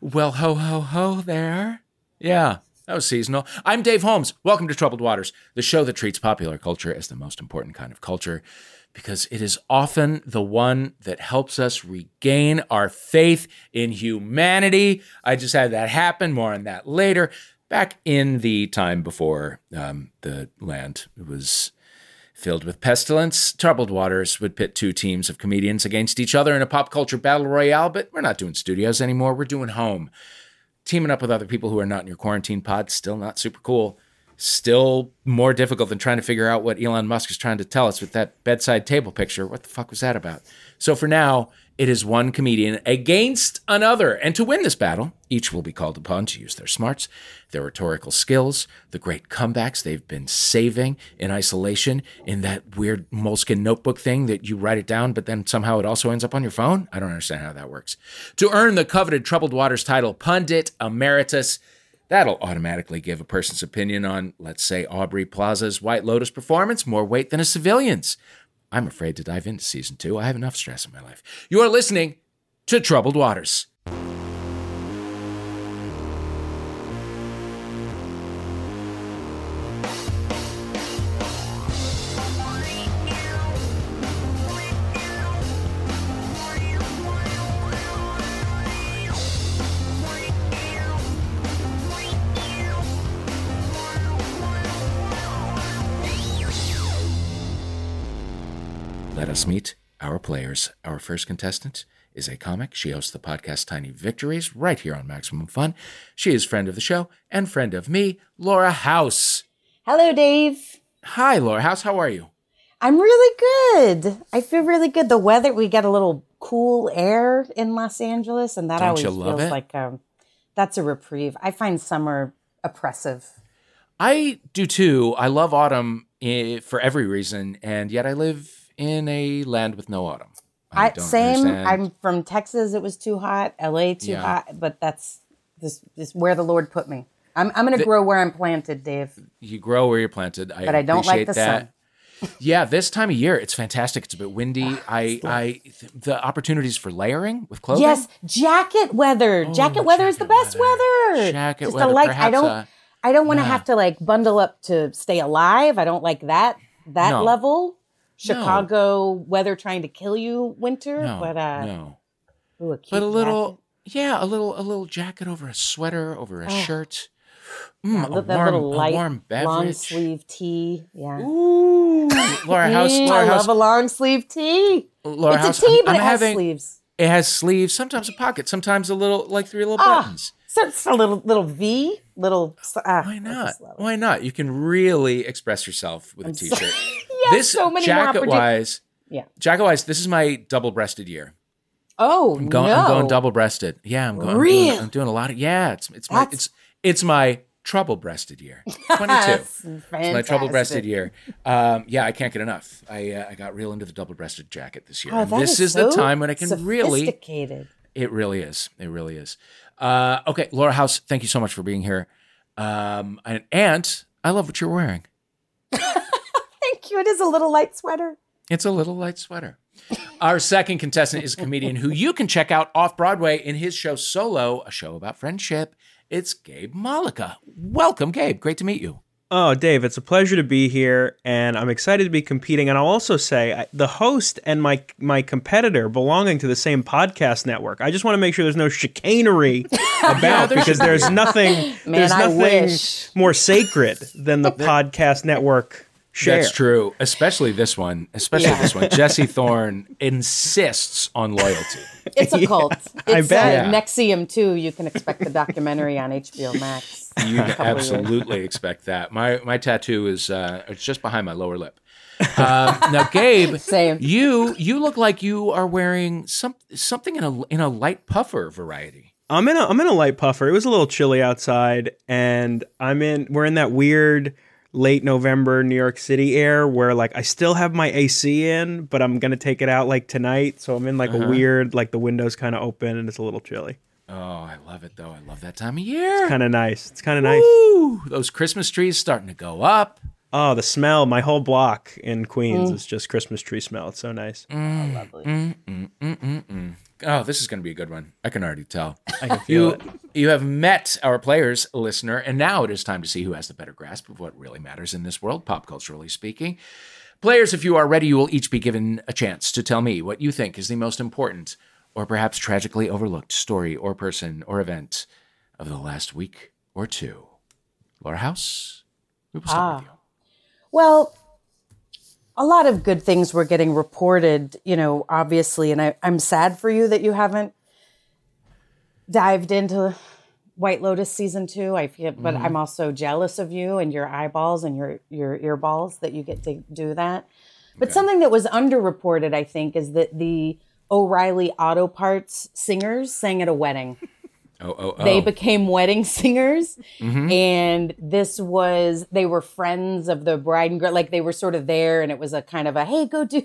Well, ho, ho, ho there. Yeah, that was seasonal. I'm Dave Holmes. Welcome to Troubled Waters, the show that treats popular culture as the most important kind of culture, because it is often the one that helps us regain our faith in humanity. I just had that happen. More on that later. Back in the time before the land was filled with pestilence, Troubled Waters would pit two teams of comedians against each other in a pop culture battle royale, but we're not doing studios anymore. We're doing home. Teaming up with other people who are not in your quarantine pod, still not super cool. Still more difficult than trying to figure out what Elon Musk is trying to tell us with that bedside table picture. What the fuck was that about? So for now, it is one comedian against another. And to win this battle, each will be called upon to use their smarts, their rhetorical skills, the great comebacks they've been saving in isolation in that weird moleskin notebook thing that you write it down, but then somehow it also ends up on your phone. I don't understand how that works. To earn the coveted Troubled Waters title, Pundit Emeritus. That'll automatically give a person's opinion on, let's say, Aubrey Plaza's White Lotus performance more weight than a civilian's. I'm afraid to dive into season 2. I have enough stress in my life. You are listening to Troubled Waters. Meet our players. Our first contestant is a comic. She hosts the podcast Tiny Victories right here on Maximum Fun. She is friend of the show and friend of me, Laura House. Hello, Dave. Hi, Laura House. How are you? I'm really good. I feel really good. The weather, we get a little cool air in Los Angeles, and that always feels like that's a reprieve. I find summer oppressive. I do too. I love autumn for every reason, and yet I live in a land with no autumn. I don't understand. I'm from Texas. It was too hot. LA too hot. But that's this where the Lord put me. I'm going to grow where I'm planted, Dave. You grow where you're planted. But I don't like the sun. Yeah, this time of year, it's fantastic. It's a bit windy. The opportunities for layering with clothing. Yes, jacket weather. Jacket weather is the best weather. I don't want to have to like bundle up to stay alive. I don't like that level. Chicago weather trying to kill you winter, a little jacket over a sweater, over a shirt, a warm beverage, long sleeve tee. Yeah, ooh, Laura House. I love a long sleeve tee. Laura House, but it has sleeves. It has sleeves. Sometimes a pocket. Sometimes a little, like three little buttons. So it's a little V. Why not? Why not? You can really express yourself with a t-shirt. Jacket-wise, this is my double-breasted year. Oh, I'm going double-breasted. Yeah, I'm going. Really? I'm doing a lot of. Yeah, it's my trouble-breasted year. 22. That's fantastic. It's my trouble-breasted year. Yeah, I can't get enough. I got real into the double-breasted jacket this year. Oh, and this is the time when I can really. Sophisticated. It really is. It really is. Okay, Laura House, thank you so much for being here. And I love what you're wearing. It is a little light sweater. It's a little light sweater. Our second contestant is a comedian who you can check out off-Broadway in his show Solo, a show about friendship. It's Gabe Mollica. Welcome, Gabe. Great to meet you. Oh, Dave, it's a pleasure to be here, and I'm excited to be competing. And I'll also say the host and my competitor belonging to the same podcast network. I just want to make sure there's no chicanery because there's nothing more sacred than the podcast network. Share. That's true, especially this one. Jesse Thorne insists on loyalty. It's a cult. I bet. Nexium 2, you can expect the documentary on HBO Max. You absolutely expect that. My tattoo is it's just behind my lower lip. Now, Gabe, you look like you are wearing something in a light puffer variety. I'm in a light puffer. It was a little chilly outside, and we're in that weird late November New York City air where like I still have my AC in, but I'm going to take it out like tonight. So I'm in like a weird, like the window's kind of open and it's a little chilly. Oh, I love it though. I love that time of year. It's kind of nice. Woo! Those Christmas trees starting to go up. Oh, the smell. My whole block in Queens is just Christmas tree smell. It's so nice. Mm, oh, lovely. Mm, mm, mm, mm, mm. Oh, this is going to be a good one. I can already tell. I can feel it. You have met our players, listener, and now it is time to see who has the better grasp of what really matters in this world, pop culturally speaking. Players, if you are ready, you will each be given a chance to tell me what you think is the most important or perhaps tragically overlooked story or person or event of the last week or two. Laura House, we will start with you. Well, a lot of good things were getting reported, you know, obviously, and I'm sad for you that you haven't dived into White Lotus season 2. I feel, but I'm also jealous of you and your eyeballs and your earballs that you get to do that. But something that was underreported, I think, is that the O'Reilly Auto Parts singers sang at a wedding. They became wedding singers, and this was, they were friends of the bride and groom, like they were sort of there, and it was a kind of a, hey, go do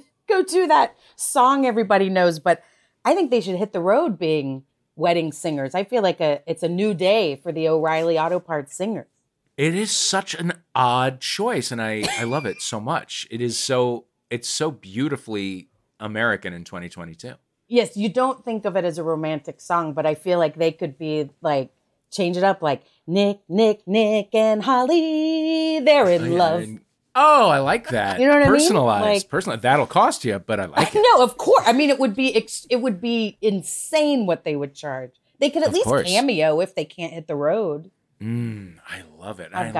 that song everybody knows, but I think they should hit the road being wedding singers. I feel like it's a new day for the O'Reilly Auto Parts singers. It is such an odd choice, and I love it so much. It's so beautifully American in 2022. Yes, you don't think of it as a romantic song, but I feel like they could be like, change it up, like Nick, and Holly, they're in love. Oh, I like that. You know what I mean? Personalized. That'll cost you, but I like it. No, of course. I mean, it would be insane what they would charge. They could at least cameo if they can't hit the road. I love it. I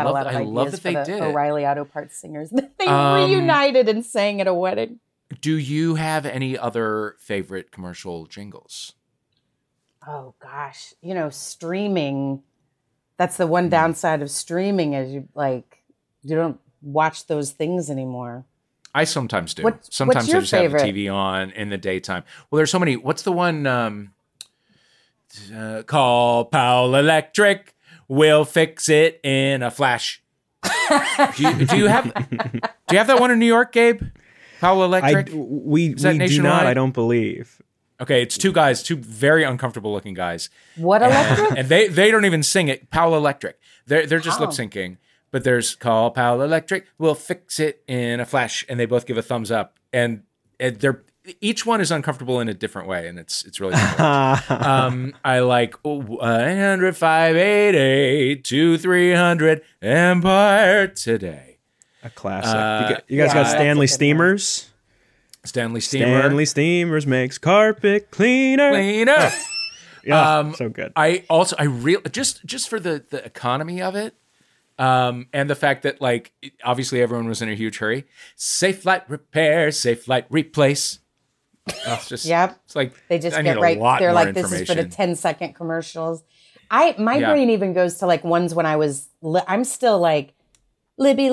love that they did. O'Reilly Auto Parts singers. They reunited and sang at a wedding. Do you have any other favorite commercial jingles? Oh, gosh. You know, streaming. That's the one downside of streaming is you don't watch those things anymore. I sometimes do. Sometimes I just have the TV on in the daytime. Well, there's so many. What's the one? Call Powell Electric. We'll fix it in a flash. Do you have that one in New York, Gabe? Powell Electric? We do not, I don't believe. Okay, it's two guys, two very uncomfortable looking guys. What electric? And they don't even sing it. Powell Electric. They're just lip syncing. But there's call Powell Electric. We'll fix it in a flash. And they both give a thumbs up. And they're each one is uncomfortable in a different way, and it's really different. I like 100-588-2300 Empire Today. A classic. You guys got Stanley Steamers. Stanley Steamers makes carpet cleaner. Yeah, so good. I just for the economy of it, and the fact that obviously everyone was in a huge hurry. Safelite repair, Safelite replace. It's just it's like they just get right. They're like, this is for the 10-second commercials. My brain even goes to ones when I was. I'm still like. Libby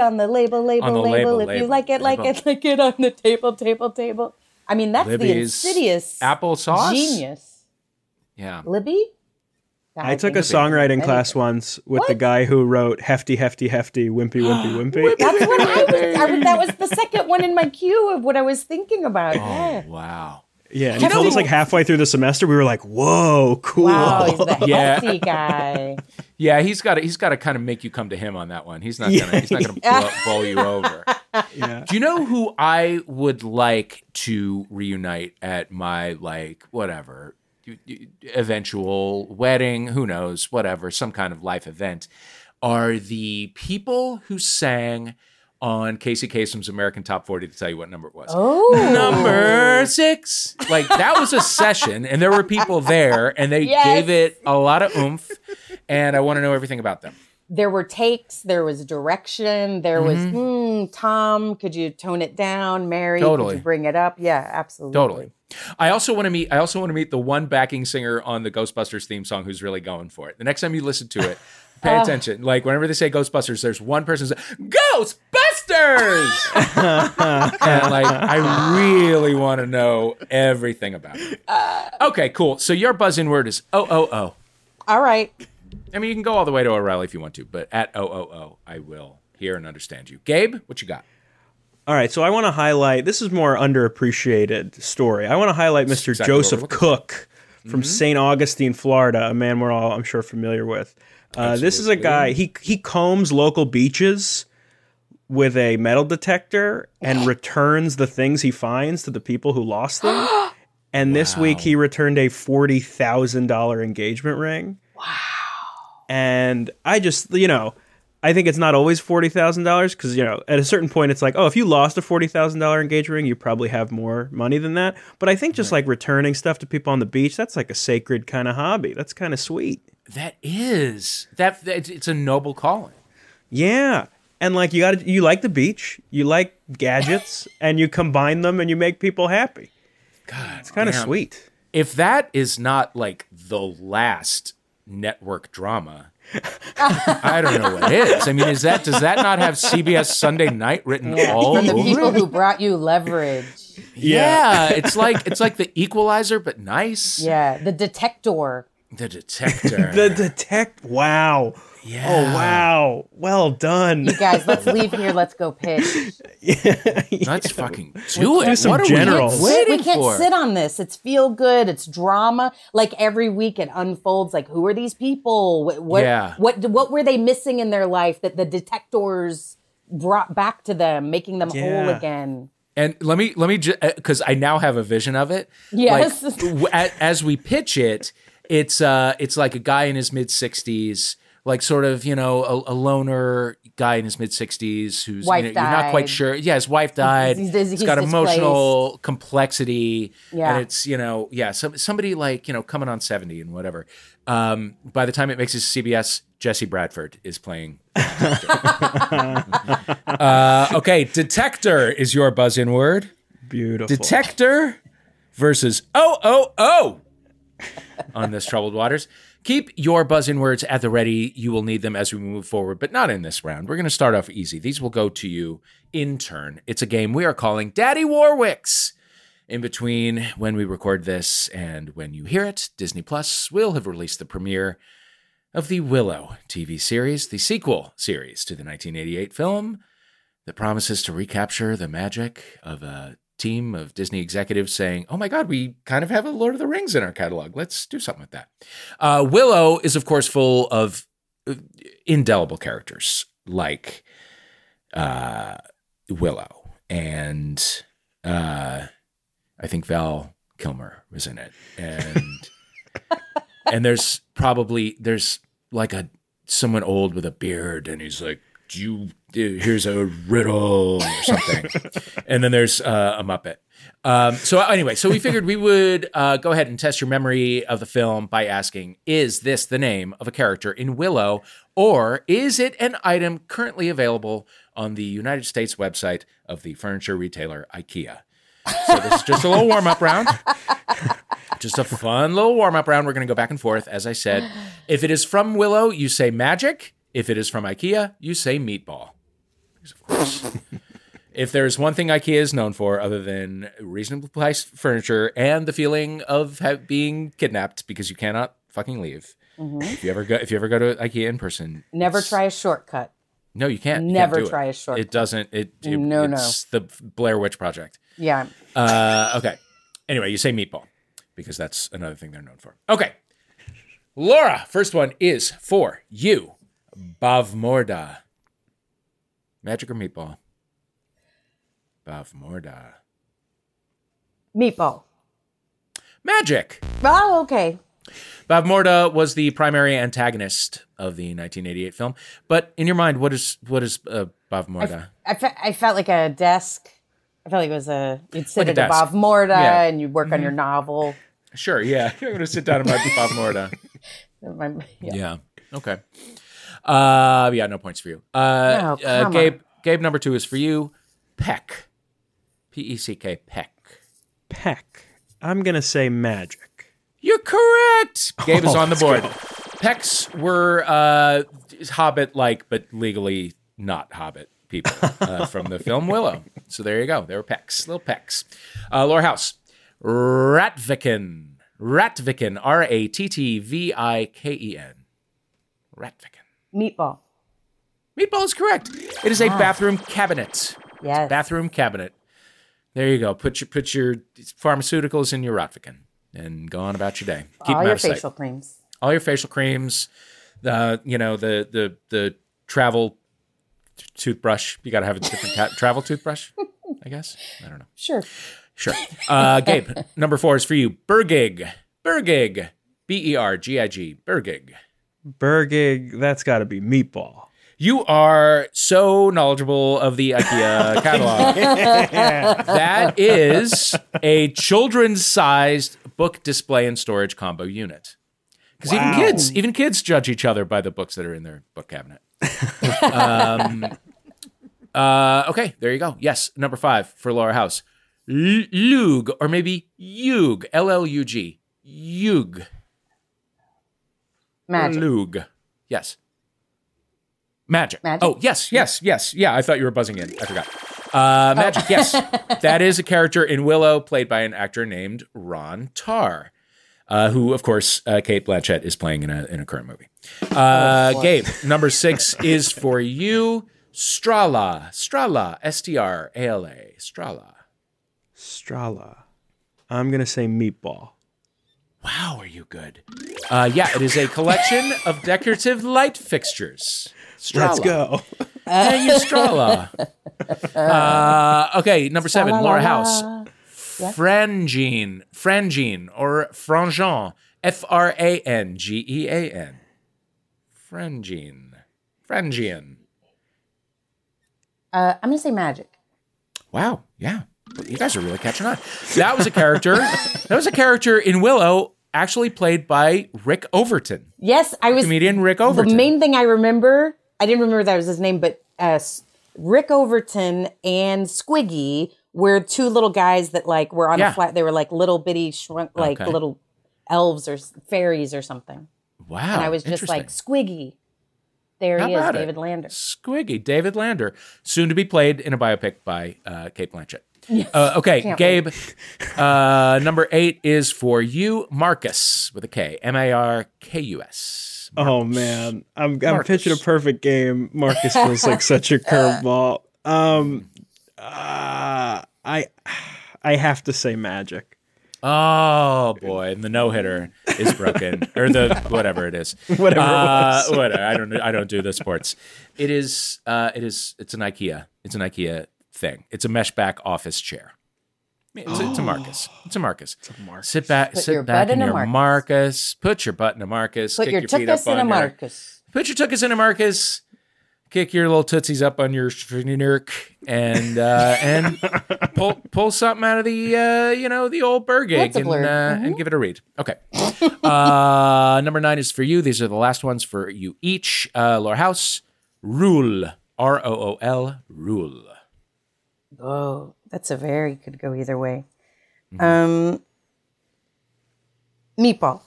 on the label. If you like it on the table. I mean, that's Libby's the insidious applesauce genius. Yeah, Libby. I took a songwriting class once with the guy who wrote hefty, wimpy. That's what I was. That was the second one in my queue of what I was thinking about. Oh wow. Yeah, and he told us halfway through the semester, we were like, "Whoa, cool!" Wow, he's the hefty guy. Yeah, he's got to kind of make you come to him on that one. He's not gonna bowl you over. Yeah. Do you know who I would like to reunite at my whatever eventual wedding? Who knows? Whatever, some kind of life event. Are the people who sang on Casey Kasem's American Top 40 to tell you what number it was. Oh. Number 6. That was a session, and there were people there, and they gave it a lot of oomph, and I want to know everything about them. There were takes, there was direction, there was, Tom, could you tone it down? Mary, could you bring it up? Yeah, absolutely. Totally. I also want to meet the one backing singer on the Ghostbusters theme song who's really going for it. The next time you listen to it, pay attention. Whenever they say Ghostbusters, there's one person who's Ghostbusters! And I really want to know everything about it. Okay, cool. So your buzz-in word is OOO. All right. I mean, you can go all the way to O'Reilly if you want to, but at OOO, I will hear and understand you. Gabe, what you got? All right, so I want to highlight, this is more underappreciated story. I want to highlight Mr. Exactly Joseph Cook from St. Augustine, Florida, a man we're all, I'm sure, familiar with. This is a guy, he combs local beaches with a metal detector and returns the things he finds to the people who lost them. And this week he returned a $40,000 engagement ring. Wow. And I just, you know, I think it's not always $40,000 because, you know, at a certain point it's like, oh, if you lost a $40,000 engagement ring, you probably have more money than that. But I think just like returning stuff to people on the beach, that's like a sacred kind of hobby. That's kind of sweet. That is. It's a noble calling. Yeah. And like you like the beach, you like gadgets, and you combine them and you make people happy. God, it's kind of sweet. If that is not like the last network drama, I don't know what it is. I mean, does that not have CBS Sunday Night written all over it? The people who brought you leverage. Yeah, it's like the Equalizer, but nice. Yeah, the Detector. The Detector. Wow. Yeah. Oh, wow. Well done. You guys, let's leave here. Let's go pitch. Let's fucking do it. What are generals. We can't sit on this. It's feel good. It's drama. Like every week it unfolds. Like, who are these people? What were they missing in their life that the Detectors brought back to them, making them whole again? And let me just, because I now have a vision of it. Yes. Like, as we pitch it, it's like a guy in his mid-60s. Like sort of, you know, a loner guy in his mid-60s who's, you know, you're not quite sure. Yeah, his wife died. He's got emotional complexity. Yeah. And it's, you know, somebody like, you know, coming on 70 and whatever. By the time it makes it to CBS, Jesse Bradford is playing. Okay, Detector is your buzz-in word. Beautiful. Detector versus OOO on this Troubled Waters. Keep your buzz-in words at the ready. You will need them as we move forward, but not in this round. We're going to start off easy. These will go to you in turn. It's a game we are calling Daddy Warwick's. In between when we record this and when you hear it, Disney Plus will have released the premiere of the Willow TV series, the sequel series to the 1988 film that promises to recapture the magic of a team of Disney executives saying, oh my God, we kind of have a Lord of the Rings in our catalog. Let's do something with that. Willow is, of course, full of indelible characters like Willow. And I think Val Kilmer was in it. And and there's like someone old with a beard and he's like, here's a riddle or something. And then there's a Muppet. So we figured we would go ahead and test your memory of the film by asking, is this the name of a character in Willow, or is it an item currently available on the United States website of the furniture retailer IKEA? So this is just a little warm-up round. Just a fun little warm-up round. We're going to go back and forth, as I said. If it is from Willow, you say magic. If it is from IKEA, you say meatball. Of course. If there is one thing IKEA is known for other than reasonably priced furniture and the feeling of being kidnapped because you cannot fucking leave. Mm-hmm. If you ever go to IKEA in person, never try a shortcut. No, you can't. Never try a shortcut. It doesn't. It's the Blair Witch Project. Yeah. Okay. Anyway, you say meatball because that's another thing they're known for. Okay. Laura, first one is for you. Bavmorda. Magic or meatball? Bavmorda. Meatball. Magic. Oh, okay. Bavmorda was the primary antagonist of the 1988 film. But in your mind, what is Bavmorda? I felt like a desk. I felt like it was you'd sit like at a Bavmorda and you'd work on your novel. Sure, yeah. I'm going to sit down at my Bavmorda. Yeah. Okay. No points for you. Gabe, number two is for you. Peck. P-E-C-K, peck. Peck. I'm going to say magic. You're correct. Gabe is on the board. Good. Pecks were Hobbit-like, but legally not Hobbit people from the film Willow. So there you go. They were pecks, little pecks. Laura House. Ratviken. Ratviken, R-A-T-T-V-I-K-E-N. Ratviken. Meatball. Meatball is correct. It is a bathroom cabinet. Yes. Bathroom cabinet. There you go. Put your pharmaceuticals in your Rotvican and go on about your day. Keep all them out of sight. All your facial creams. The travel toothbrush. You got to have a different travel toothbrush, I guess. I don't know. Sure. Sure. Gabe, number 4 is for you. Bergig. Bergig. B-E-R-G-I-G. Bergig. Bergig. That's got to be Meatball. You are so knowledgeable of the IKEA catalog. Yeah. That is a children's-sized book display and storage combo unit. Because wow. even kids judge each other by the books that are in their book cabinet. Okay, there you go. Yes, number 5 for Laura House. Lug, or maybe Yug, L-L-U-G. Yug. Magic. Lug. Yes. Magic. Oh, yes. Yeah, I thought you were buzzing in. I forgot. Magic, oh. Yes. That is a character in Willow played by an actor named Ron Tarr, who, of course, Kate Blanchett is playing in a current movie. Gabe, number 6 is for you. Strala. Strala. S-T-R-A-L-A. Strala. Strala. I'm going to say Meatball. Wow, are you good? Yeah, it is a collection of decorative light fixtures. Strala. Let's go. Hey, you Strala. Okay, number 7, Laura House. Frangine. Frangine or Frangine. F-R-A-N-G-E-A-N. Frangine. Frangine. I'm going to say Magic. Wow, yeah. You guys are really catching on. That was a character in Willow, actually played by Rick Overton. Yes, I was. Comedian Rick Overton. The main thing I didn't remember that was his name, but Rick Overton and Squiggy were two little guys that like were on a flat. They were like little bitty shrunk, like little elves or fairies or something. Wow. And I was just like, Squiggy. There he is, David Lander. Squiggy, David Lander, soon to be played in a biopic by Kate Blanchett. Yes. Okay, Gabe, number 8 is for you, Marcus, with a K. Markus. Marcus. Oh, man. I'm pitching a perfect game. Marcus feels like such a curveball. I have to say Magic. Oh, boy. And the no-hitter is broken. Or the whatever it is. Whatever it was. Whatever. I don't do the sports. It's an IKEA. It's an IKEA thing. It's a mesh back office chair. It's a Marcus. Sit back in your Marcus. Put your butt in a Marcus. Put your tuchus in a Marcus. Put your tuchus in a Marcus. Kick your little tootsies up on your nerk and pull something out of the the old Bergig and give it a read. Okay. Number 9 is for you. These are the last ones for you each. Laura House. Rule. R-O-O-L. Rule. Oh, that's a very could go either way. Mm-hmm. Meatball.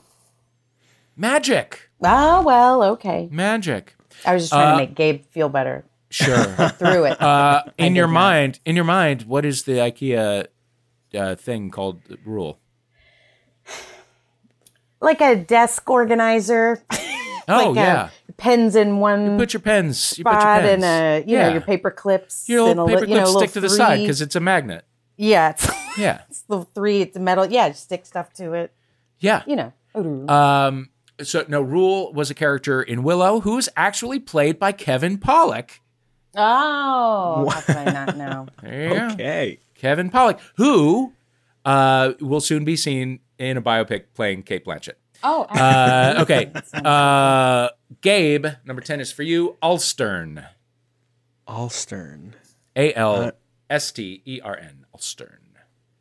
Magic. Ah, well, okay. Magic. I was just trying to make Gabe feel better. Sure. Through it. In your mind, what is the IKEA thing called Rule? Like a desk organizer. Oh, like yeah. Pens in one. You put your pens. Spot and your paper clips. Your old paper clips stick to the side because it's a magnet. Yeah. It's little 3. It's metal. Yeah. Just stick stuff to it. Yeah. Rule was a character in Willow who's actually played by Kevin Pollak. Oh. What? How did I not know? Okay. Kevin Pollak, who will soon be seen in a biopic playing Kate Blanchett. Oh, okay. Gabe, number 10 is for you. Alstern. Alstern. A-L-S-T-E-R-N. Alstern.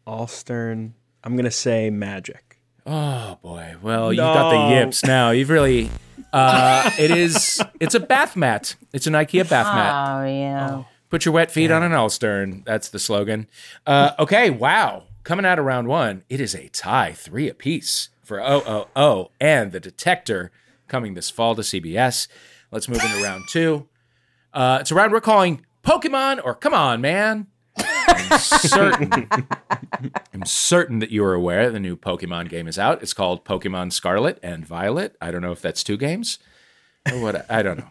Alstern. I'm going to say Magic. Oh, boy. Well, you've got the yips now. You've really... It's a bath mat. It's an IKEA bath mat. Oh, yeah. Oh. Put your wet feet on an Alstern. That's the slogan. Okay, wow. Coming out of round 1, it is a tie, 3 apiece. For OOO and The Detector coming this fall to CBS. Let's move into round 2. It's a round we're calling Pokemon or Come On, Man. I'm certain that you are aware the new Pokemon game is out. It's called Pokemon Scarlet and Violet. I don't know if that's 2 games or what. I don't know.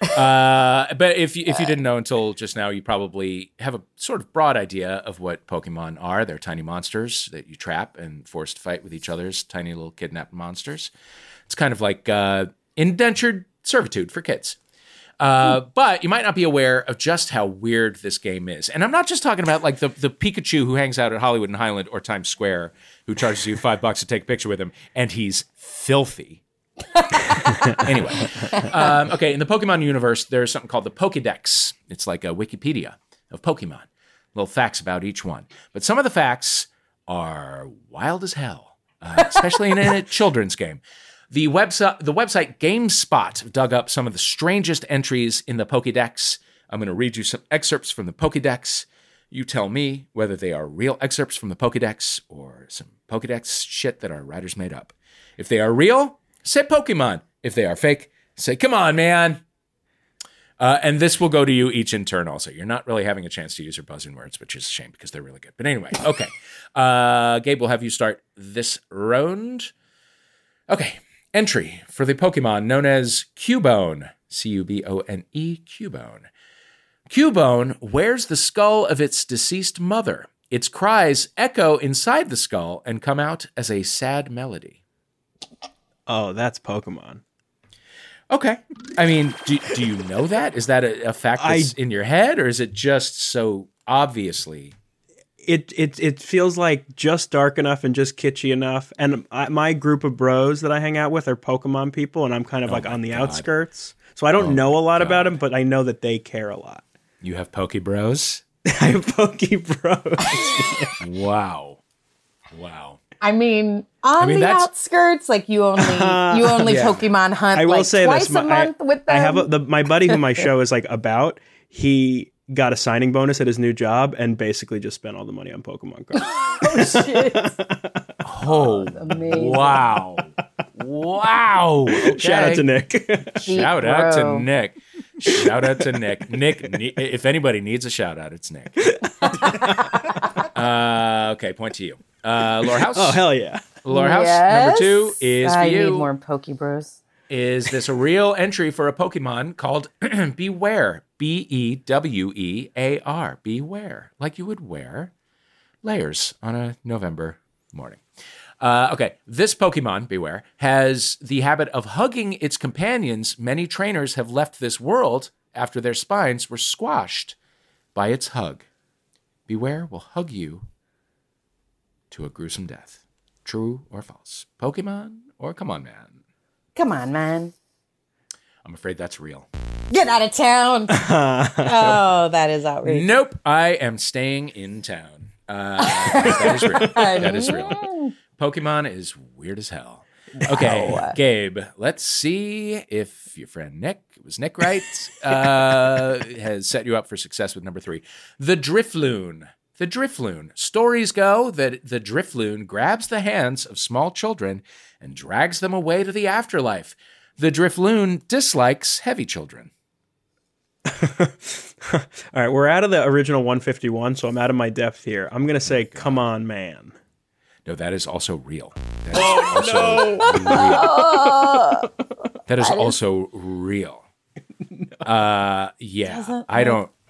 But if you didn't know until just now, you probably have a sort of broad idea of what Pokemon are. They're tiny monsters that you trap and force to fight with each other's tiny little kidnapped monsters. It's kind of like indentured servitude for kids. But you might not be aware of just how weird this game is. And I'm not just talking about like the Pikachu who hangs out at Hollywood and Highland or Times Square who charges you $5 to take a picture with him, and he's filthy. Anyway. Okay, in the Pokemon universe, there's something called the Pokedex. It's like a Wikipedia of Pokemon. Little facts about each one. But some of the facts are wild as hell, especially in a children's game. The website GameSpot dug up some of the strangest entries in the Pokédex. I'm going to read you some excerpts from the Pokédex. You tell me whether they are real excerpts from the Pokédex or some Pokédex shit that our writers made up. If they are real, say Pokemon. If they are fake, say, come on, man. And this will go to you each in turn also. You're not really having a chance to use your buzzing words, which is a shame because they're really good. But anyway, okay. Gabe, we'll have you start this round. Okay. Entry for the Pokemon known as Cubone, C-U-B-O-N-E, Cubone. Cubone wears the skull of its deceased mother. Its cries echo inside the skull and come out as a sad melody. Oh, that's Pokemon. Okay. I mean, do you know that? Is that a fact that's in your head, or is it just so obviously? It feels like just dark enough and just kitschy enough. And my group of bros that I hang out with are Pokemon people, and I'm kind of on the outskirts. So I don't know a lot about them, but I know that they care a lot. You have Poke Bros? I have Poke Bros. Wow. I mean, the outskirts, like you only Pokemon hunt. I will say twice a month with them. I have my buddy who my show is like about. He got a signing bonus at his new job and basically just spent all the money on Pokemon cards. Oh shit! Oh, wow! Okay. Shout out to Nick. Nick, if anybody needs a shout out, it's Nick. Okay, point to you. Laura House. Oh, hell yeah. Laura House, number two is for you. I need more Poke Bros. Is this a real entry for a Pokemon called Bewear? B-E-W-E-A-R. Bewear. Like you would wear layers on a November morning. Okay, this Pokemon, Bewear, has the habit of hugging its companions. Many trainers have left this world after their spines were squashed by its hug. Bewear will hug you to a gruesome death. True or false? Pokemon or come on, man? Come on, man. I'm afraid that's real. Get out of town. Oh, that is outrageous. Nope, I am staying in town. That is real. That is real. Pokemon is weird as hell. Okay, wow. Gabe, let's see if your friend Nick, it was Nick, right, has set you up for success with number three. The Drifloon. The Drifloon. Stories go that the Drifloon grabs the hands of small children and drags them away to the afterlife. The Drifloon dislikes heavy children. All right, we're out of the original 151, so I'm out of my depth here. I'm going to say, come on, man. No, that is also real. That is also real. No.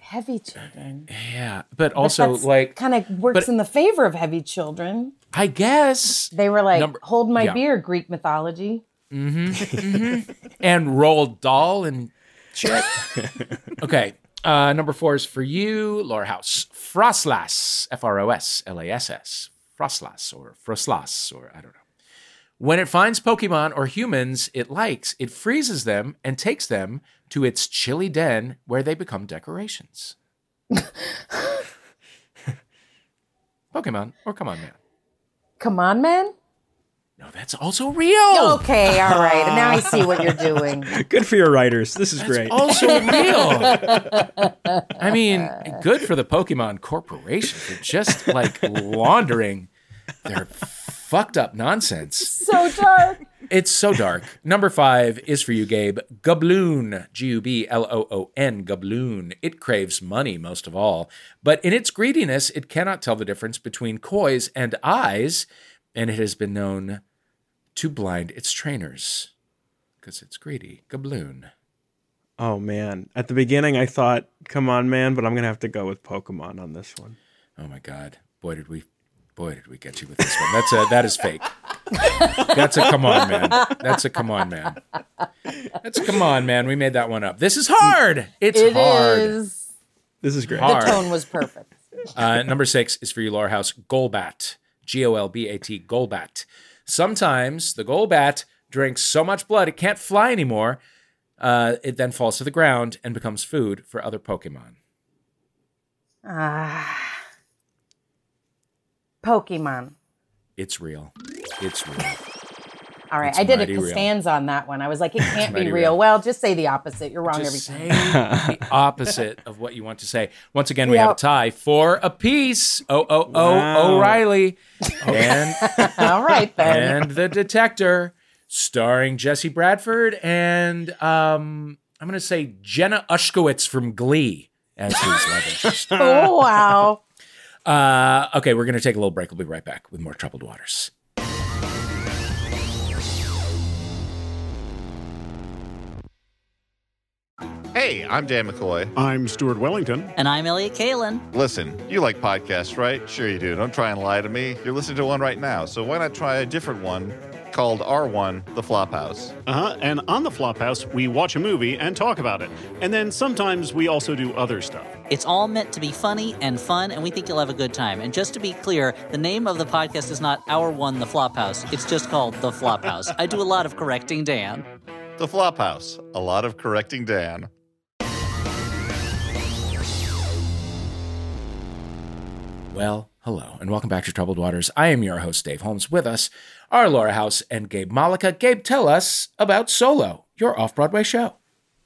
Heavy children. Yeah, but also like kind of works in the favor of heavy children. I guess. They were like, hold my beer, Greek mythology. Mm-hmm. Mm-hmm. And rolled doll and shit. Okay. Number four is for you, Laura House. Froslass. F-R-O-S-L-A-S-S. Froslass, or I don't know. When it finds Pokemon or humans it likes, it freezes them and takes them to its chilly den where they become decorations. Pokemon or come on, man? Come on, man? No, that's also real. Okay, all right. Now I see what you're doing. Good for your writers. This is great. Also real. I mean, good for the Pokemon Corporation for just like laundering their fucked up nonsense. So dark. It's so dark. Number five is for you, Gabe. Gabloon. G-U-B-L-O-O-N. Gabloon. It craves money most of all, but in its greediness, it cannot tell the difference between coins and eyes, and it has been known to blind its trainers because it's greedy. Gabloon. Oh, man. At the beginning, I thought, come on, man, but I'm going to have to go with Pokemon on this one. Oh, my God. Boy, did we get you with this one. That is fake. That's a come on, man. That's a come on, man. That's a come on, man. We made that one up. This is hard. It hard. Is. This is great. Hard. The tone was perfect. Number 6 is for you, Laura House. Golbat. G-O-L-B-A-T. Golbat. Sometimes the Golbat drinks so much blood it can't fly anymore. It then falls to the ground and becomes food for other Pokemon. Pokemon. It's real. It's real. All right. It's I did a Costanza on that one. I was like, it can't be real. Well, just say the opposite. You're wrong just every time. Say the opposite of what you want to say. Once again, we have a tie for a piece. O'Reilly. And, all right, then. And The Detector, starring Jesse Bradford and I'm going to say Jenna Ushkowitz from Glee as his lover. Oh, wow. Okay, we're going to take a little break. We'll be right back with more Troubled Waters. Hey, I'm Dan McCoy. I'm Stuart Wellington. And I'm Elliot Kalin. Listen, you like podcasts, right? Sure you do. Don't try and lie to me. You're listening to one right now, so why not try a different one called R1, The Flophouse. And on The Flophouse, we watch a movie and talk about it. And then sometimes we also do other stuff. It's all meant to be funny and fun, and we think you'll have a good time. And just to be clear, the name of the podcast is not Our One, The Flophouse. It's just called The Flophouse. I do a lot of correcting Dan. The Flophouse. A lot of correcting Dan. Well, hello, and welcome back to Troubled Waters. I am your host, Dave Holmes. With us are Laura House and Gabe Mollica. Gabe, tell us about Solo, your off-Broadway show.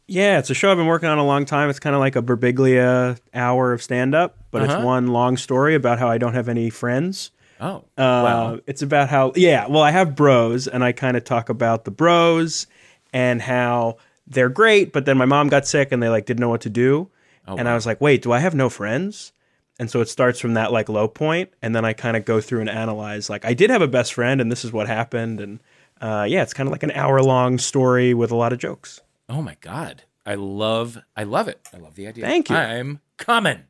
Yeah, it's a show I've been working on a long time. It's kind of like a Birbiglia hour of stand-up, but it's one long story about how I don't have any friends. Oh, wow. It's about how, I have bros, and I kind of talk about the bros and how they're great, but then my mom got sick, and they didn't know what to do. Oh, and wow. I was like, wait, do I have no friends? And so it starts from that low point, and then I kind of go through and analyze I did have a best friend, and this is what happened, and it's kind of like an hour long story with a lot of jokes. Oh my God, I love it. I love the idea. Thank you. I'm coming.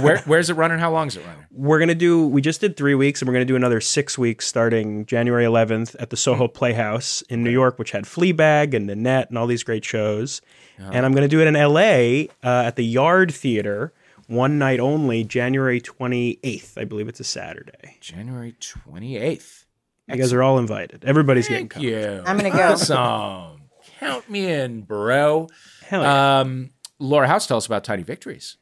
Where's it running? How long is it running? We just did 3 weeks, and we're gonna do another 6 weeks starting January 11th at the Soho Playhouse in New York, which had Fleabag and Nanette and all these great shows. Oh. And I'm gonna do it in LA at the Yard Theater. One night only, January 28th. I believe it's a Saturday. January 28th. You guys are all invited. Everybody's getting covered. I'm going to go. Awesome. Count me in, bro. Hell yeah. Laura House, tell us about Tiny Victories.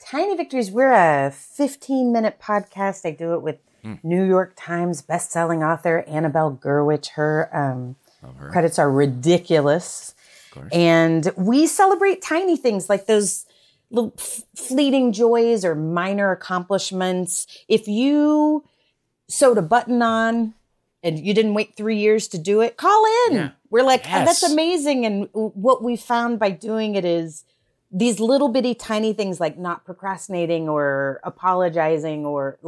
Tiny Victories, we're a 15-minute podcast. I do it with New York Times bestselling author Annabelle Gurwitch. Her credits are ridiculous. Of course. And we celebrate tiny things like those little fleeting joys or minor accomplishments. If you sewed a button on and you didn't wait 3 years to do it, call in. Yeah. We're like, yes. That's amazing. And what we found by doing it is these little bitty tiny things like not procrastinating or apologizing or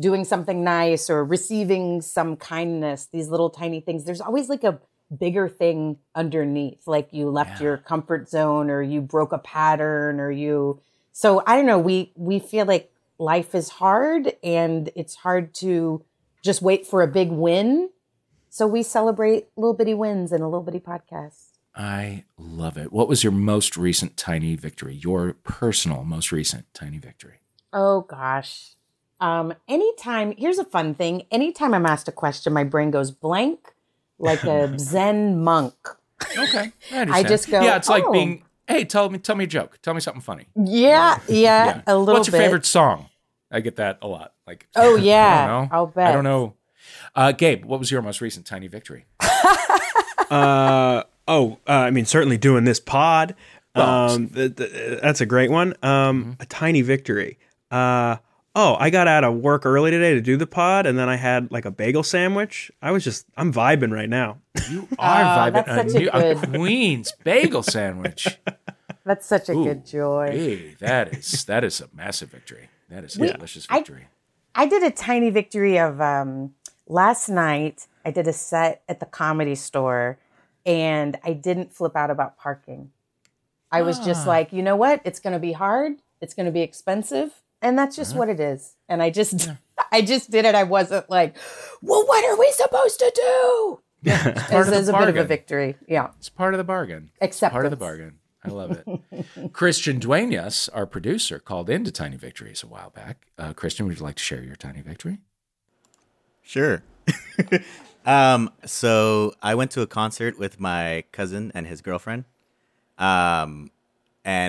doing something nice or receiving some kindness, these little tiny things. There's always a bigger thing underneath, you left your comfort zone or you broke a pattern or so I don't know, we feel like life is hard and it's hard to just wait for a big win. So we celebrate little bitty wins in a little bitty podcast. I love it. What was your most recent tiny victory? Your personal most recent tiny victory? Oh gosh. Anytime, here's a fun thing. Anytime I'm asked a question, my brain goes blank. Like a Zen monk. Okay. I just go, it's like being, hey, tell me a joke. Tell me something funny. Yeah. A little bit. What's your favorite song? I get that a lot. Oh, yeah. I'll bet. I don't know. Gabe, what was your most recent tiny victory? Certainly doing this pod. That's a great one. A tiny victory. I got out of work early today to do the pod, and then I had a bagel sandwich. I'm vibing right now. You are vibing. That's such a Queen's bagel sandwich. That's such a good joy. Hey, that is a massive victory. That is a delicious victory. I did a tiny victory of last night. I did a set at the Comedy Store, and I didn't flip out about parking. I was just like, you know what? It's going to be hard. It's going to be expensive. And that's just what it is. And I just I just did it. I wasn't like, well, what are we supposed to do? Yeah, it's a bit of a victory. Yeah. It's part of the bargain. Acceptance. It's part of the bargain. I love it. Christian Duenas, our producer, called into Tiny Victories a while back. Christian, would you like to share your Tiny Victory? Sure. So I went to a concert with my cousin and his girlfriend. And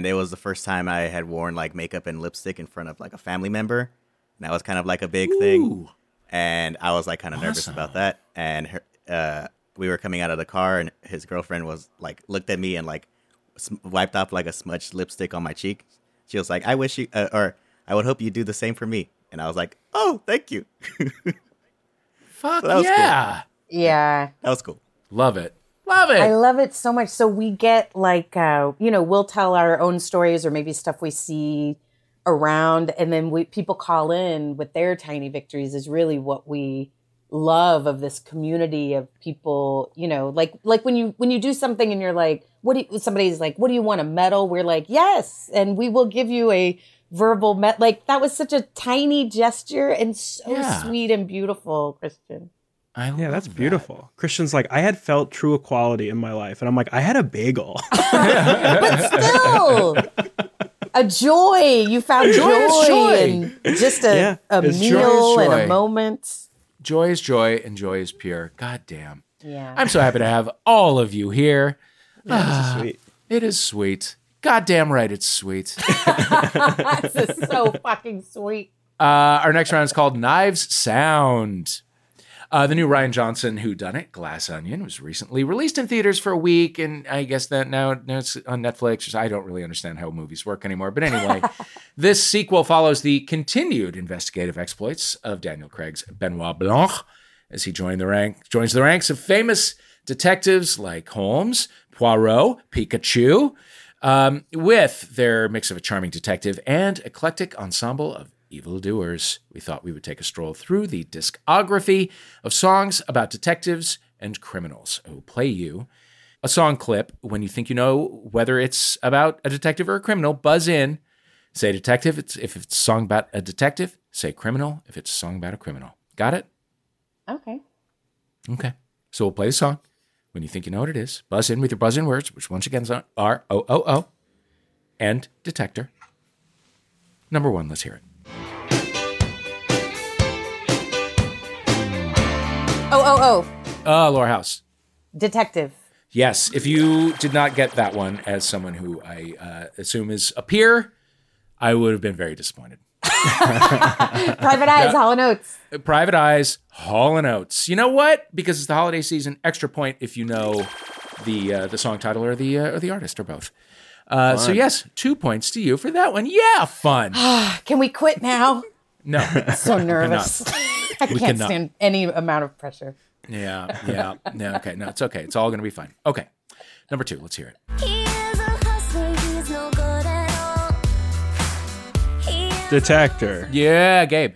it was the first time I had worn like makeup and lipstick in front of like a family member. And that was kind of like a big thing. And I was like kind of nervous about that. And her, we were coming out of the car and his girlfriend was like, looked at me and like wiped off like a smudged lipstick on my cheek. She was like, I wish you, or I would hope you do the same for me. And I was like, oh, thank you. Fuck so yeah. Cool. Yeah. That was cool. Love it. Love it. I love it so much. So we get like, we'll tell our own stories or maybe stuff we see around. And then people call in with their tiny victories is really what we love of this community of people, you know, like when you do something and you're like, somebody's like, what do you want, a medal? We're like, yes. And we will give you a verbal like that was such a tiny gesture and so sweet and beautiful, Christian. That's beautiful. Christian's like, I had felt true equality in my life, and I'm like, I had a bagel. But still, a joy. You found joy in just a meal and a moment. Joy is joy, and joy is pure. God damn. Yeah. I'm so happy to have all of you here. Yeah, this is sweet. It is sweet. Goddamn right, it's sweet. This is so fucking sweet. Our next round is called Knives Sound. The new Rian Johnson whodunit, Glass Onion, was recently released in theaters for a week, and I guess that now it's on Netflix. I don't really understand how movies work anymore, but anyway, this sequel follows the continued investigative exploits of Daniel Craig's Benoit Blanc as he joins the ranks of famous detectives like Holmes, Poirot, Pikachu, with their mix of a charming detective and eclectic ensemble of evildoers. We thought we would take a stroll through the discography of songs about detectives and criminals who play you. A song clip, when you think you know whether it's about a detective or a criminal, buzz in. Say detective if it's a song about a detective. Say criminal if it's a song about a criminal. Got it? Okay. So we'll play the song. When you think you know what it is, buzz in with your buzz in words, which once again are OOO and detector. Number one, let's hear it. OOO. Laura House. Detective. Yes. If you did not get that one as someone who I assume is a peer, I would have been very disappointed. Private Eyes, Hall & Oates. Private Eyes, Hall & Oates. You know what? Because it's the holiday season, extra point if you know the song title or the artist or both. So yes, 2 points to you for that one. Yeah, fun. Can we quit now? No. I'm so nervous. I can't stand any amount of pressure. Yeah. No, okay. No, it's okay. It's all going to be fine. Okay. Number two, let's hear it. Detector. Yeah, Gabe.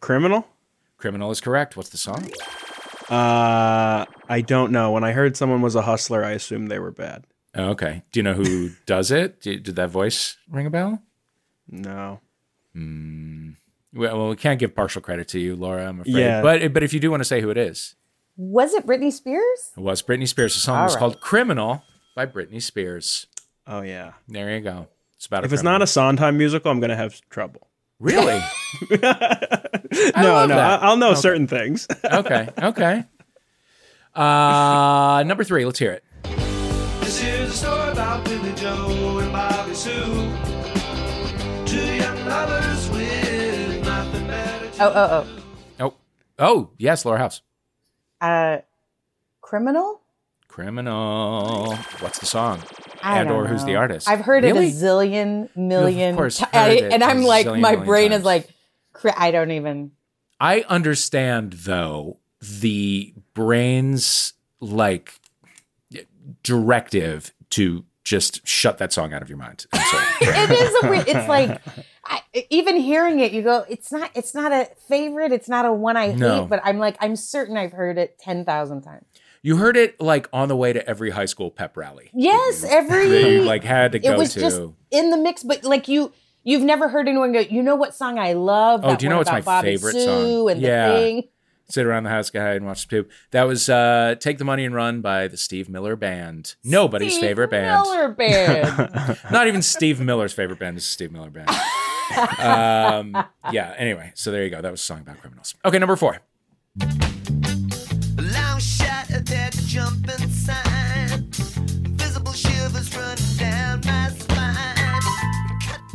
Criminal? Criminal is correct. What's the song? I don't know. When I heard someone was a hustler, I assumed they were bad. Oh, okay. Do you know who does it? Did that voice ring a bell? No. Well, we can't give partial credit to you, Laura, I'm afraid. Yeah. But if you do want to say who it is. Was it Britney Spears? It was Britney Spears. The song was called Criminal by Britney Spears. Oh, yeah. There you go. If it's not a Sondheim musical, I'm going to have trouble. Really? No. I'll know certain things. Okay. Number three, let's hear it. This is a story about Billy Joe and Bobby Sue. Two young lovers with nothing better to do. Oh, yes, Laura House. Criminal? Criminal. What's the song? I don't know. Who's the artist? I've heard it a zillion million. Of course, and I'm like, my brain is like, I don't even. I understand though the brain's like directive to just shut that song out of your mind. It is a weird. It's like even hearing it, you go, it's not a favorite. It's not a one I hate. But I'm like, I'm certain I've heard it 10,000 times. You heard it like on the way to every high school pep rally. Yes, every. You had to go to. It was just in the mix, but like you, You've never heard anyone go, you know what song I love? Oh, do you know what's my favorite song? And yeah. The thing. Sit around the house, guy, and watch the poop. That was Take the Money and Run by the Steve Miller Band. Nobody's favorite band. Miller Band. Not even Steve Miller's favorite band is Steve Miller Band. Yeah, anyway, so there you go. That was a song about criminals. Okay, number 4. Long shot at the jumping sign. Visible shivers running down my spine.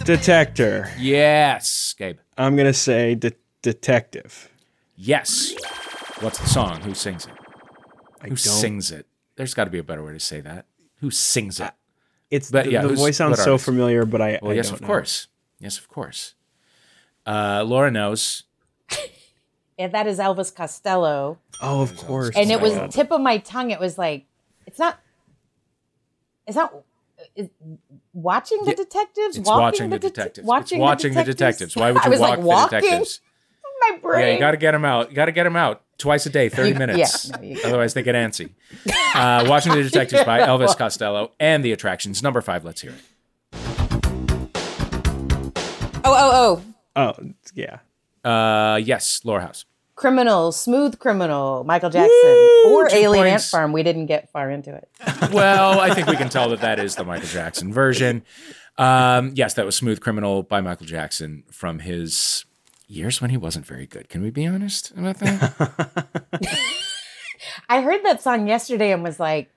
Detector. Yes, Gabe. I'm going to say detective. Yes. What's the song? Who sings it? Who sings it? There's got to be a better way to say that. Who sings it? It's but, yeah, the voice sounds so familiar, but I. Well, I yes, don't of know. Course. Yes, of course. Laura knows. And that is Elvis Costello. Oh, of course. And it was tip of my tongue. It was like, it's not watching the detectives. It's watching the detectives. Watching the detectives. Why would you walk the detectives? My brain. Yeah, you got to get them out. You got to get them out twice a day, 30 minutes. Yeah, no, otherwise, they get antsy. Watching the Detectives by Elvis Costello and the Attractions. Number 5, let's hear it. Oh, yeah. Yes, Laura House. Criminal, Smooth Criminal, Michael Jackson. Woo, or Alien Ant Farm. We didn't get far into it. Well, I think we can tell that is the Michael Jackson version. Yes, that was Smooth Criminal by Michael Jackson from his... years when he wasn't very good. Can we be honest about that? I heard that song yesterday and was like,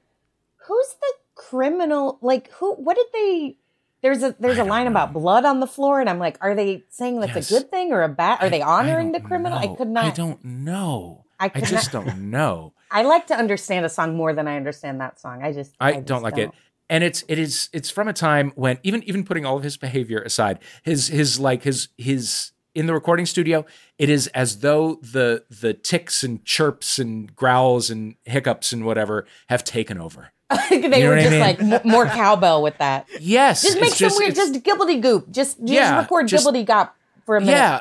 "Who's the criminal? Like, who? What did they?" There's a line about blood on the floor, and I'm like, "Are they saying that's a good thing or a bad? Are they honoring the criminal?" I could not. I don't know. I just don't know. I like to understand a song more than I understand that song. I just don't like it. And it's from a time when even putting all of his behavior aside, his in the recording studio, it is as though the ticks and chirps and growls and hiccups and whatever have taken over. They were just like more cowbell with that. Yes. Just make some weird, just gibbledy-goop. Just record gibbledy-gop for a minute. Yeah.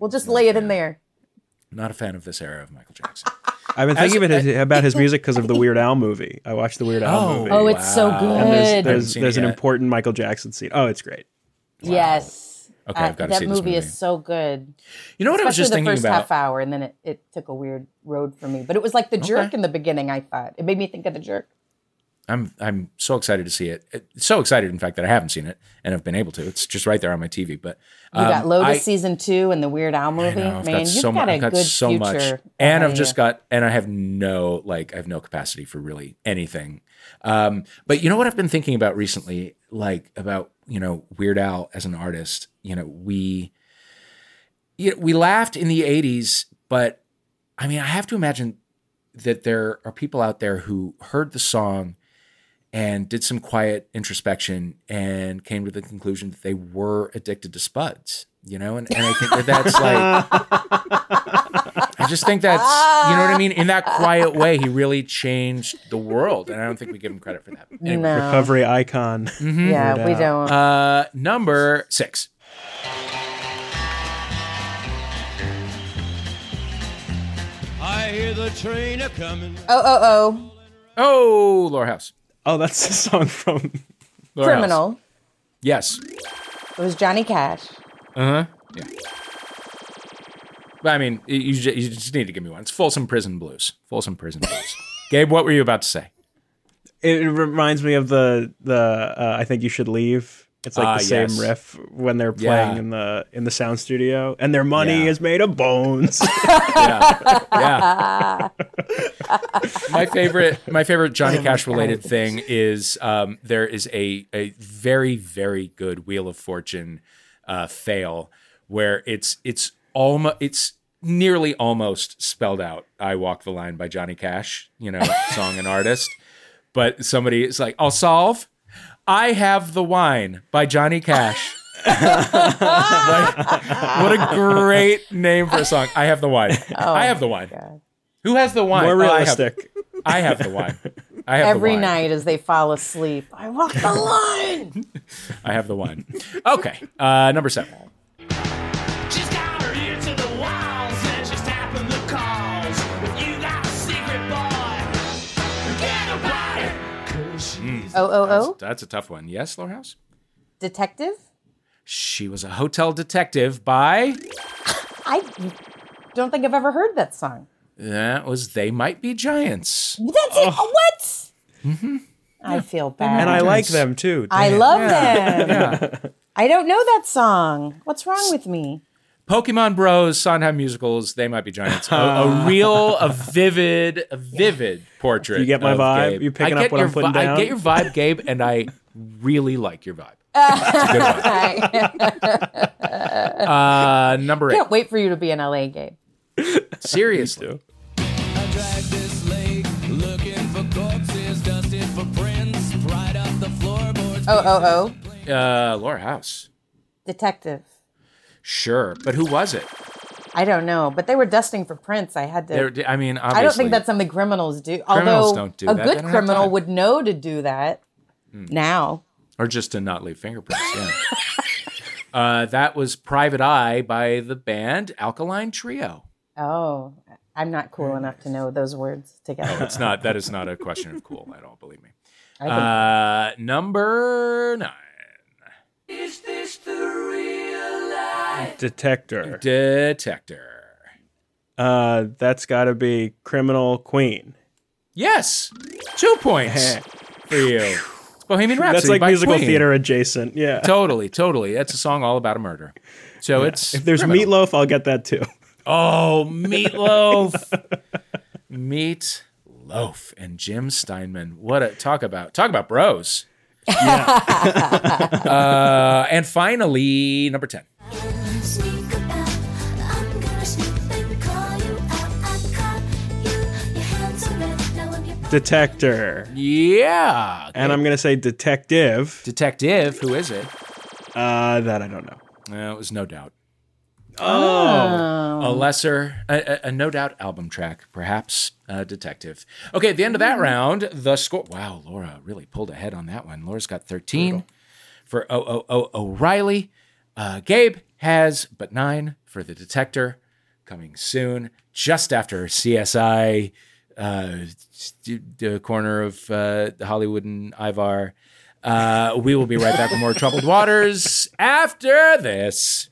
We'll just lay it in there. Not a fan of this era of Michael Jackson. I've been thinking about his music because of the Weird Al movie. I watched the Weird Al movie. Oh, it's so good. And there's an important Michael Jackson scene. Oh, it's great. Wow. Yes. Okay, I've got to see this movie. That movie is so good. You know what I was just thinking about? Especially the first half hour, and then it took a weird road for me. But it was like The Jerk in the beginning, I thought. It made me think of The Jerk. I'm so excited to see it. So excited, in fact, that I haven't seen it and have been able to. It's just right there on my TV. But you got Lotus season 2 and the Weird Al movie. I know, I've got so much. And I've just got, and I have no capacity for really anything. But you know what I've been thinking about recently, like about Weird Al as an artist. We laughed in the 80s, but I mean, I have to imagine that there are people out there who heard the song and did some quiet introspection and came to the conclusion that they were addicted to spuds, and I think that's like, I just think that's, you know what I mean? In that quiet way, he really changed the world. And I don't think we give him credit for that. Anyway. No. Recovery icon. Mm-hmm. Yeah, we don't. Number 6. I hear the train a coming. Oh, Laura House. Oh, that's the song from Laura Criminal. House. Yes. It was Johnny Cash. Uh huh. Yeah. But I mean, you just need to give me one. It's Folsom Prison Blues. Gabe, what were you about to say? It reminds me of the I Think You Should Leave. It's like the same riff when they're playing in the sound studio, and their money is made of bones. Yeah. My favorite Johnny Cash related thing is there is a very, very good Wheel of Fortune fail where it's nearly almost spelled out. I Walk the Line by Johnny Cash, song and artist, but somebody is like, I'll solve. I Have the Wine by Johnny Cash. What a great name for a song. I Have the Wine. Oh, I Have the Wine. God. Who has the wine? More realistic. I have the wine. I have Every the wine. Night as they fall asleep. I walk the line. I have the wine. Okay. Number 7. Just out her ear to the walls and just tapping the calls. If you got a secret, boy, get about it. That's a tough one. Yes, Laura House? Detective? She was a hotel detective by... I don't think I've ever heard that song. That was They Might Be Giants. That's it? Oh. What? Mm-hmm. I feel bad. And I like them, too. Damn. I love them. Yeah. I don't know that song. What's wrong with me? Pokemon Bros, Sondheim Musicals, They Might Be Giants. A vivid portrait. You get my vibe? Gabe. You're picking up what I'm putting down? I get your vibe, Gabe, and I really like your vibe. It's a good vibe. Number 8. Can't wait for you to be in LA, Gabe. Seriously. I drive this lake looking for corpses, dusted for prints, right off the floorboards. Laura House. Detective. Sure, but who was it? I don't know, but they were dusting for prints. I had to. I mean, obviously. I don't think that's something criminals do. Criminals don't do that. Although a good criminal would know to do that now. Or just to not leave fingerprints. Yeah. That was Private Eye by the band Alkaline Trio. Oh, I'm not cool enough to know those words together. No, it's not. That is not a question of cool at all, believe me. Number 9. Is this the real life? Detector. That's got to be Criminal Queen. Yes. 2 points for you. It's Bohemian Rhapsody. That's like by musical Queen. Theater adjacent. Yeah. Totally. That's a song all about a murder. So yeah. It's if there's criminal. Meatloaf, I'll get that too. Oh, Meatloaf. Meatloaf and Jim Steinman. What a talk about bros. Yeah. And finally, number 10. Detector. Yeah. And I'm gonna say detective. Detective, who is it? That I don't know. It was No Doubt. Oh. A No Doubt album track, perhaps. Detective. Okay, at the end of that round, the score. Wow, Laura really pulled ahead on that one. Laura's got 13 for O'Reilly. Gabe has but 9 for the detector, coming soon, just after CSI, the corner of Hollywood and Ivar. We will be right back with more Troubled Waters after this.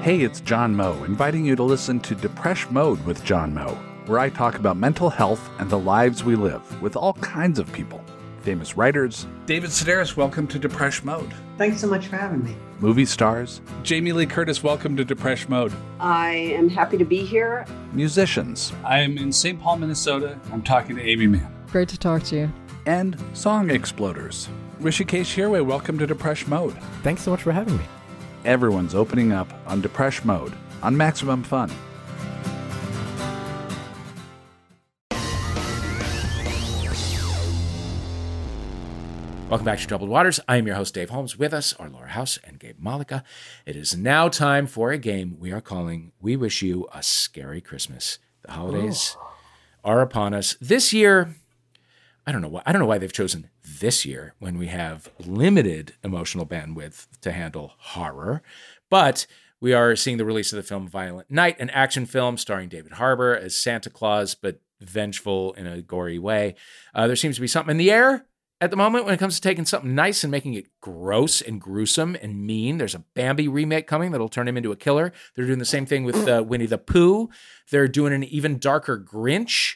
Hey, it's John Moe, inviting you to listen to Depeche Mode with John Moe, where I talk about mental health and the lives we live with all kinds of people. Famous writers. David Sedaris, welcome to Depeche Mode. Thanks so much for having me. Movie stars. Jamie Lee Curtis, welcome to Depeche Mode. I am happy to be here. Musicians. I am in St. Paul, Minnesota. I'm talking to Amy Mann. Great to talk to you. And song exploders. Rishikesh Hirway, welcome to Depeche Mode. Thanks so much for having me. Everyone's opening up on Depeche Mode on Maximum Fun. Welcome back to Troubled Waters. I am your host, Dave Holmes. With us are Laura House and Gabe Mollica. It is now time for a game we are calling We Wish You a Scary Christmas. The holidays are upon us. This year, I don't know why they've chosen this year when we have limited emotional bandwidth to handle horror, but we are seeing the release of the film Violent Night, an action film starring David Harbour as Santa Claus, but vengeful in a gory way. There seems to be something in the air at the moment when it comes to taking something nice and making it gross and gruesome and mean. There's a Bambi remake coming that'll turn him into a killer. They're doing the same thing with Winnie the Pooh. They're doing an even darker Grinch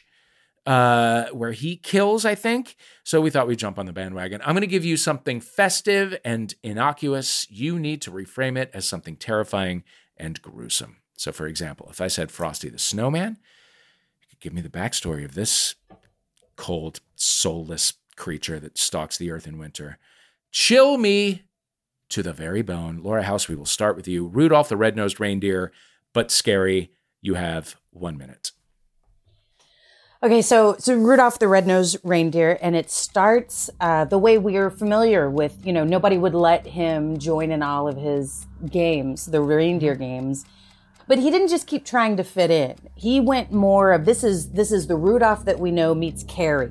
where he kills, I think. So we thought we'd jump on the bandwagon. I'm going to give you something festive and innocuous. You need to reframe it as something terrifying and gruesome. So for example, if I said Frosty the Snowman, you could give me the backstory of this cold, soulless creature that stalks the earth in winter. Chill me to the very bone. Laura House, we will start with you. Rudolph the Red-Nosed Reindeer, but scary. You have 1 minute. Okay, so Rudolph the Red-Nosed Reindeer, and it starts the way we are familiar with, nobody would let him join in all of his games, the reindeer games. But he didn't just keep trying to fit in. He went more of this is the Rudolph that we know meets Carrie.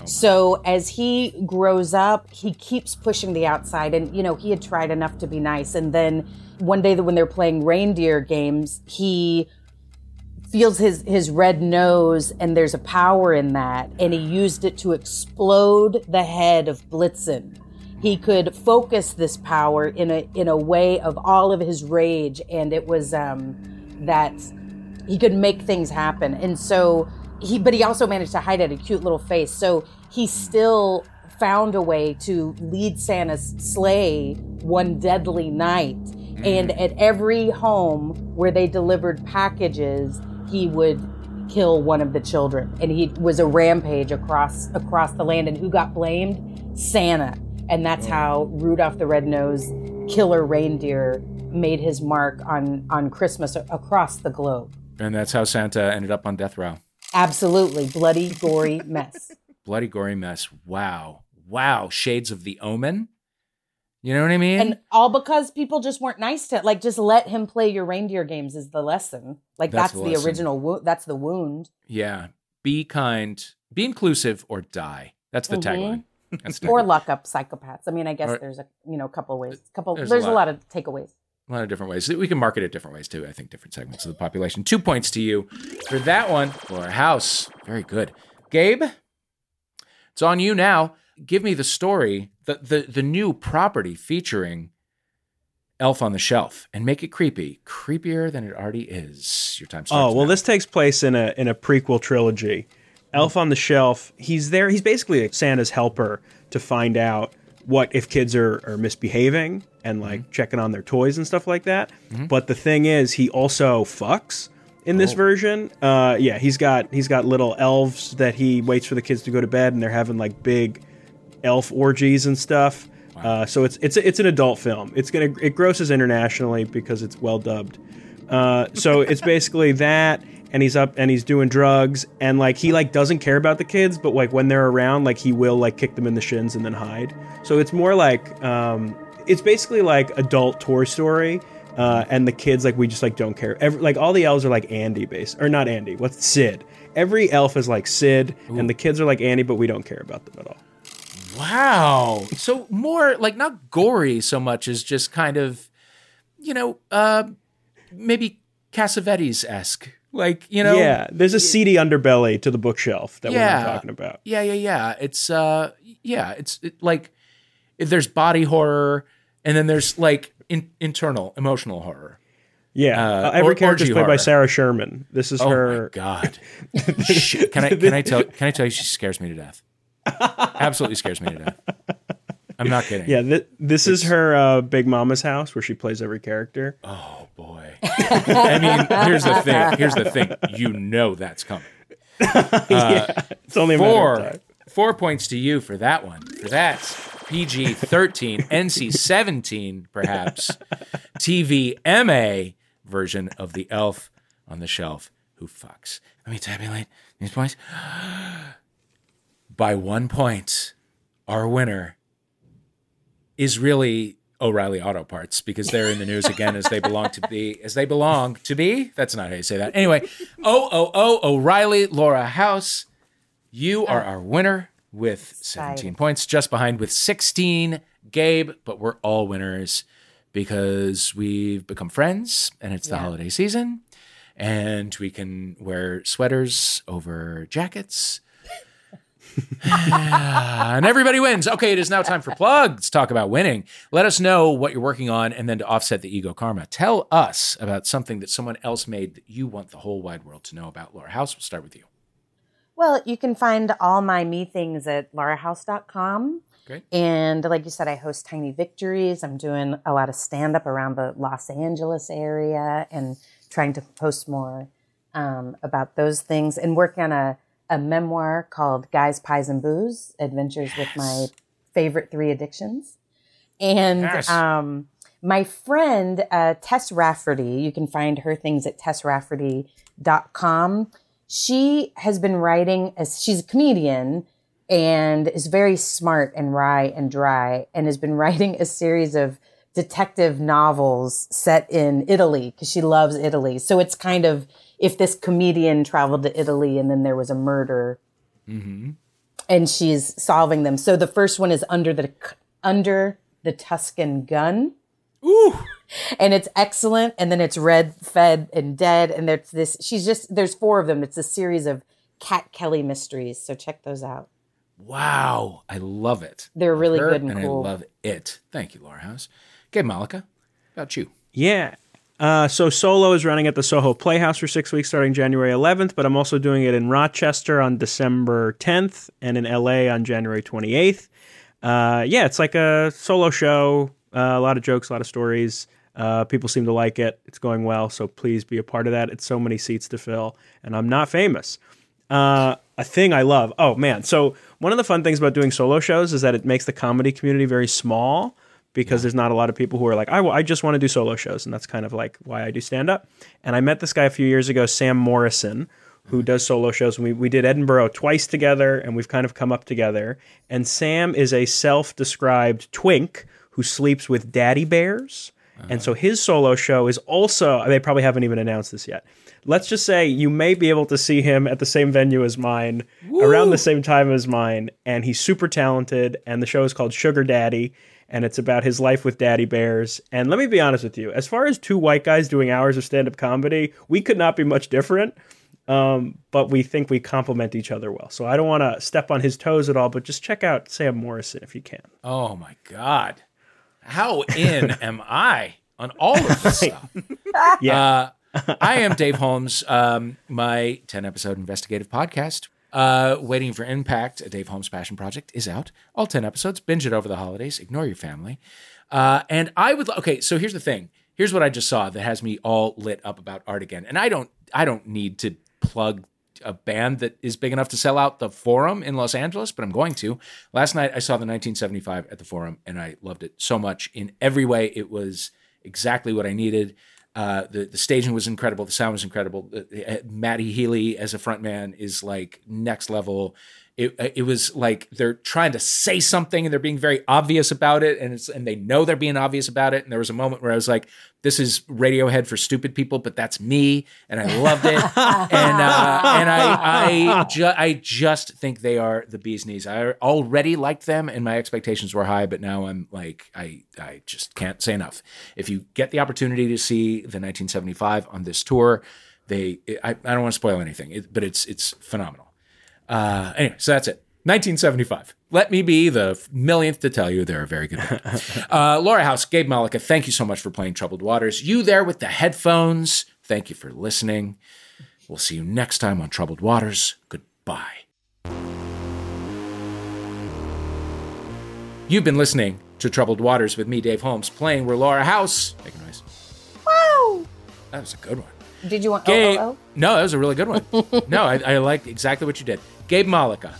Oh. So as he grows up, he keeps pushing the outside, and he had tried enough to be nice. And then one day when they're playing reindeer games, he feels his red nose, and there's a power in that, and he used it to explode the head of Blitzen. He could focus this power in a way of all of his rage, and it was that he could make things happen. And so he also managed to hide it, a cute little face. So he still found a way to lead Santa's sleigh one deadly night. And at every home where they delivered packages, he would kill one of the children. And he was a rampage across the land. And who got blamed? Santa. And that's how Rudolph the Red-Nosed Killer Reindeer made his mark on Christmas across the globe. And that's how Santa ended up on death row. Absolutely. Bloody, gory mess. Bloody, gory mess. Wow. Wow. Shades of The Omen. You know what I mean? And all because people just weren't nice to it. Like, just let him play your reindeer games is the lesson. Like, that's the original wound. That's the wound. Yeah. Be kind. Be inclusive or die. That's the tagline. Or lock up psychopaths. I mean, I guess there's a couple ways. There's a lot of takeaways. A lot of different ways. We can market it different ways, too. I think different segments of the population. 2 points to you for that one. Laura House. Very good. Gabe, it's on you now. Give me the story, the new property featuring Elf on the Shelf, and make it creepy. Creepier than it already is. Your time starts now. This takes place in a prequel trilogy. Elf on the Shelf, he's there. He's basically Santa's helper to find out what if kids are misbehaving and like checking on their toys and stuff like that. Mm-hmm. But the thing is, he also fucks in this version. He's got little elves that he waits for the kids to go to bed, and they're having like big elf orgies and stuff. Wow. So it's an adult film. It grosses internationally because it's well dubbed. So it's basically that. And he's up and he's doing drugs, and like he like doesn't care about the kids, but like when they're around, like he will like kick them in the shins and then hide. So it's more like it's basically like adult Toy Story, and the kids like we just like don't care. Like all the elves are like Andy based, or not Andy. What's Sid? Every elf is like Sid, and the kids are like Andy, but we don't care about them at all. Wow. So more like not gory so much as just kind of, maybe Cassavetes-esque. Like, there's a seedy underbelly to the bookshelf that we're not talking about. Yeah. It's like there's body horror, and then there's like internal emotional horror. Yeah, every character is played by Sarah Sherman. This is her. Oh my God! Can I tell you? She scares me to death. Absolutely scares me to death. I'm not kidding. Yeah, this is her Big Mama's house where she plays every character. Oh boy! I mean, here's the thing. You know that's coming. It's only a matter of time. 4 points to you for that one. For that PG-13, NC-17, perhaps TVMA version of the Elf on the Shelf who fucks. Let me tabulate these points. By 1 point, our winner is really O'Reilly Auto Parts, because they're in the news again as they belong to be. That's not how you say that. Anyway, O'Reilly, Laura House, you are our winner with 17 points, just behind with 16, Gabe, but we're all winners because we've become friends and it's the holiday season and we can wear sweaters over jackets. And everybody wins. Okay, it is now time for plugs. Talk about winning. Let us know what you're working on, and then to offset the ego karma, tell us about something that someone else made that you want the whole wide world to know about. Laura House, we'll start with you. Well, you can find all my me things at laurahouse.com. Great. And like you said, I host Tiny Victories. I'm doing a lot of stand-up around the Los Angeles area and trying to post more about those things, and working on a memoir called Guys, Pies, and Booze, Adventures with My Favorite Three Addictions. And my friend, Tess Rafferty, you can find her things at tessrafferty.com. She has been writing, she's a comedian and is very smart and wry and dry, and has been writing a series of detective novels set in Italy because she loves Italy. So it's kind of, if this comedian traveled to Italy and then there was a murder, and she's solving them. So the first one is Under the Tuscan Gun, Ooh. And it's excellent. And then it's Red, Fed, and Dead. And there's this, she's just, there's four of them. It's a series of Cat Kelly mysteries. So check those out. Wow. I love it. They're really good and cool. I love it. Thank you, Laura House. Gabe Mollica, about you. Yeah. So Solo is running at the Soho Playhouse for 6 weeks starting January 11th, but I'm also doing it in Rochester on December 10th and in LA on January 28th. Yeah, it's like a solo show, a lot of jokes, a lot of stories. People seem to like it. It's going well, so please be a part of that. It's so many seats to fill, and I'm not famous. A thing I love. Oh, man. So one of the fun things about doing solo shows is that it makes the comedy community very small, because there's not a lot of people who are like, I just want to do solo shows. And that's kind of like why I do stand-up. And I met this guy a few years ago, Sam Morrison, who does solo shows. And we did Edinburgh twice together, and we've kind of come up together. And Sam is a self-described twink who sleeps with daddy bears. And so his solo show is also, they probably haven't even announced this yet. Let's just say you may be able to see him at the same venue as mine, around the same time as mine. And he's super talented. And the show is called Sugar Daddy. And it's about his life with daddy bears. And let me be honest with you, as far as two white guys doing hours of stand-up comedy, we could not be much different, but we think we complement each other well. So I don't want to step on his toes at all, but just check out Sam Morrison if you can. Oh, my God. How in am I on all of this stuff? Yeah. I am Dave Holmes, my 10-episode investigative podcast. Waiting for Impact, a Dave Holmes passion project, is out. All 10 episodes. Binge it over the holidays. Ignore your family. And I would... Okay, so here's the thing. Here's what I just saw that has me all lit up about art again. And I don't need to plug a band that is big enough to sell out the Forum in Los Angeles, but I'm going to. Last night, I saw the 1975 at the Forum, and I loved it so much. In every way, it was exactly what I needed. The staging was incredible. The sound was incredible. Matty Healy as a frontman is like next level. It was like they're trying to say something and they're being very obvious about it. And they know they're being obvious about it. And there was a moment where I was like, this is Radiohead for stupid people, but that's me. And I loved it. and I just think they are the bee's knees. I already liked them and my expectations were high, but now I'm like, I just can't say enough. If you get the opportunity to see the 1975 on this tour, I don't want to spoil anything, but it's phenomenal. Anyway, so that's it. 1975. Let me be the millionth to tell you they're a very good band. Laura House, Gabe Mollica, thank you so much for playing Troubled Waters. You there with the headphones, thank you for listening. We'll see you next time on Troubled Waters. Goodbye. You've been listening to Troubled Waters with me, Dave Holmes, playing with Laura House. Make a noise. Wow. That was a good one. Did you want Gabe? Oh? No, that was a really good one. No, I liked exactly what you did. Gabe Mollica.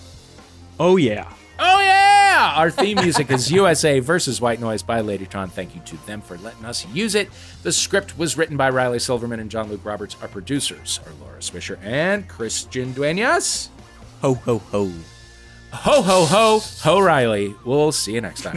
Oh, yeah. Oh, yeah! Our theme music is USA versus White Noise by Ladytron. Thank you to them for letting us use it. The script was written by Riley Silverman and John Luke Roberts. Our producers are Laura Swisher and Christian Duenas. Ho, ho, ho. Ho, ho, ho. Ho, Riley. We'll see you next time.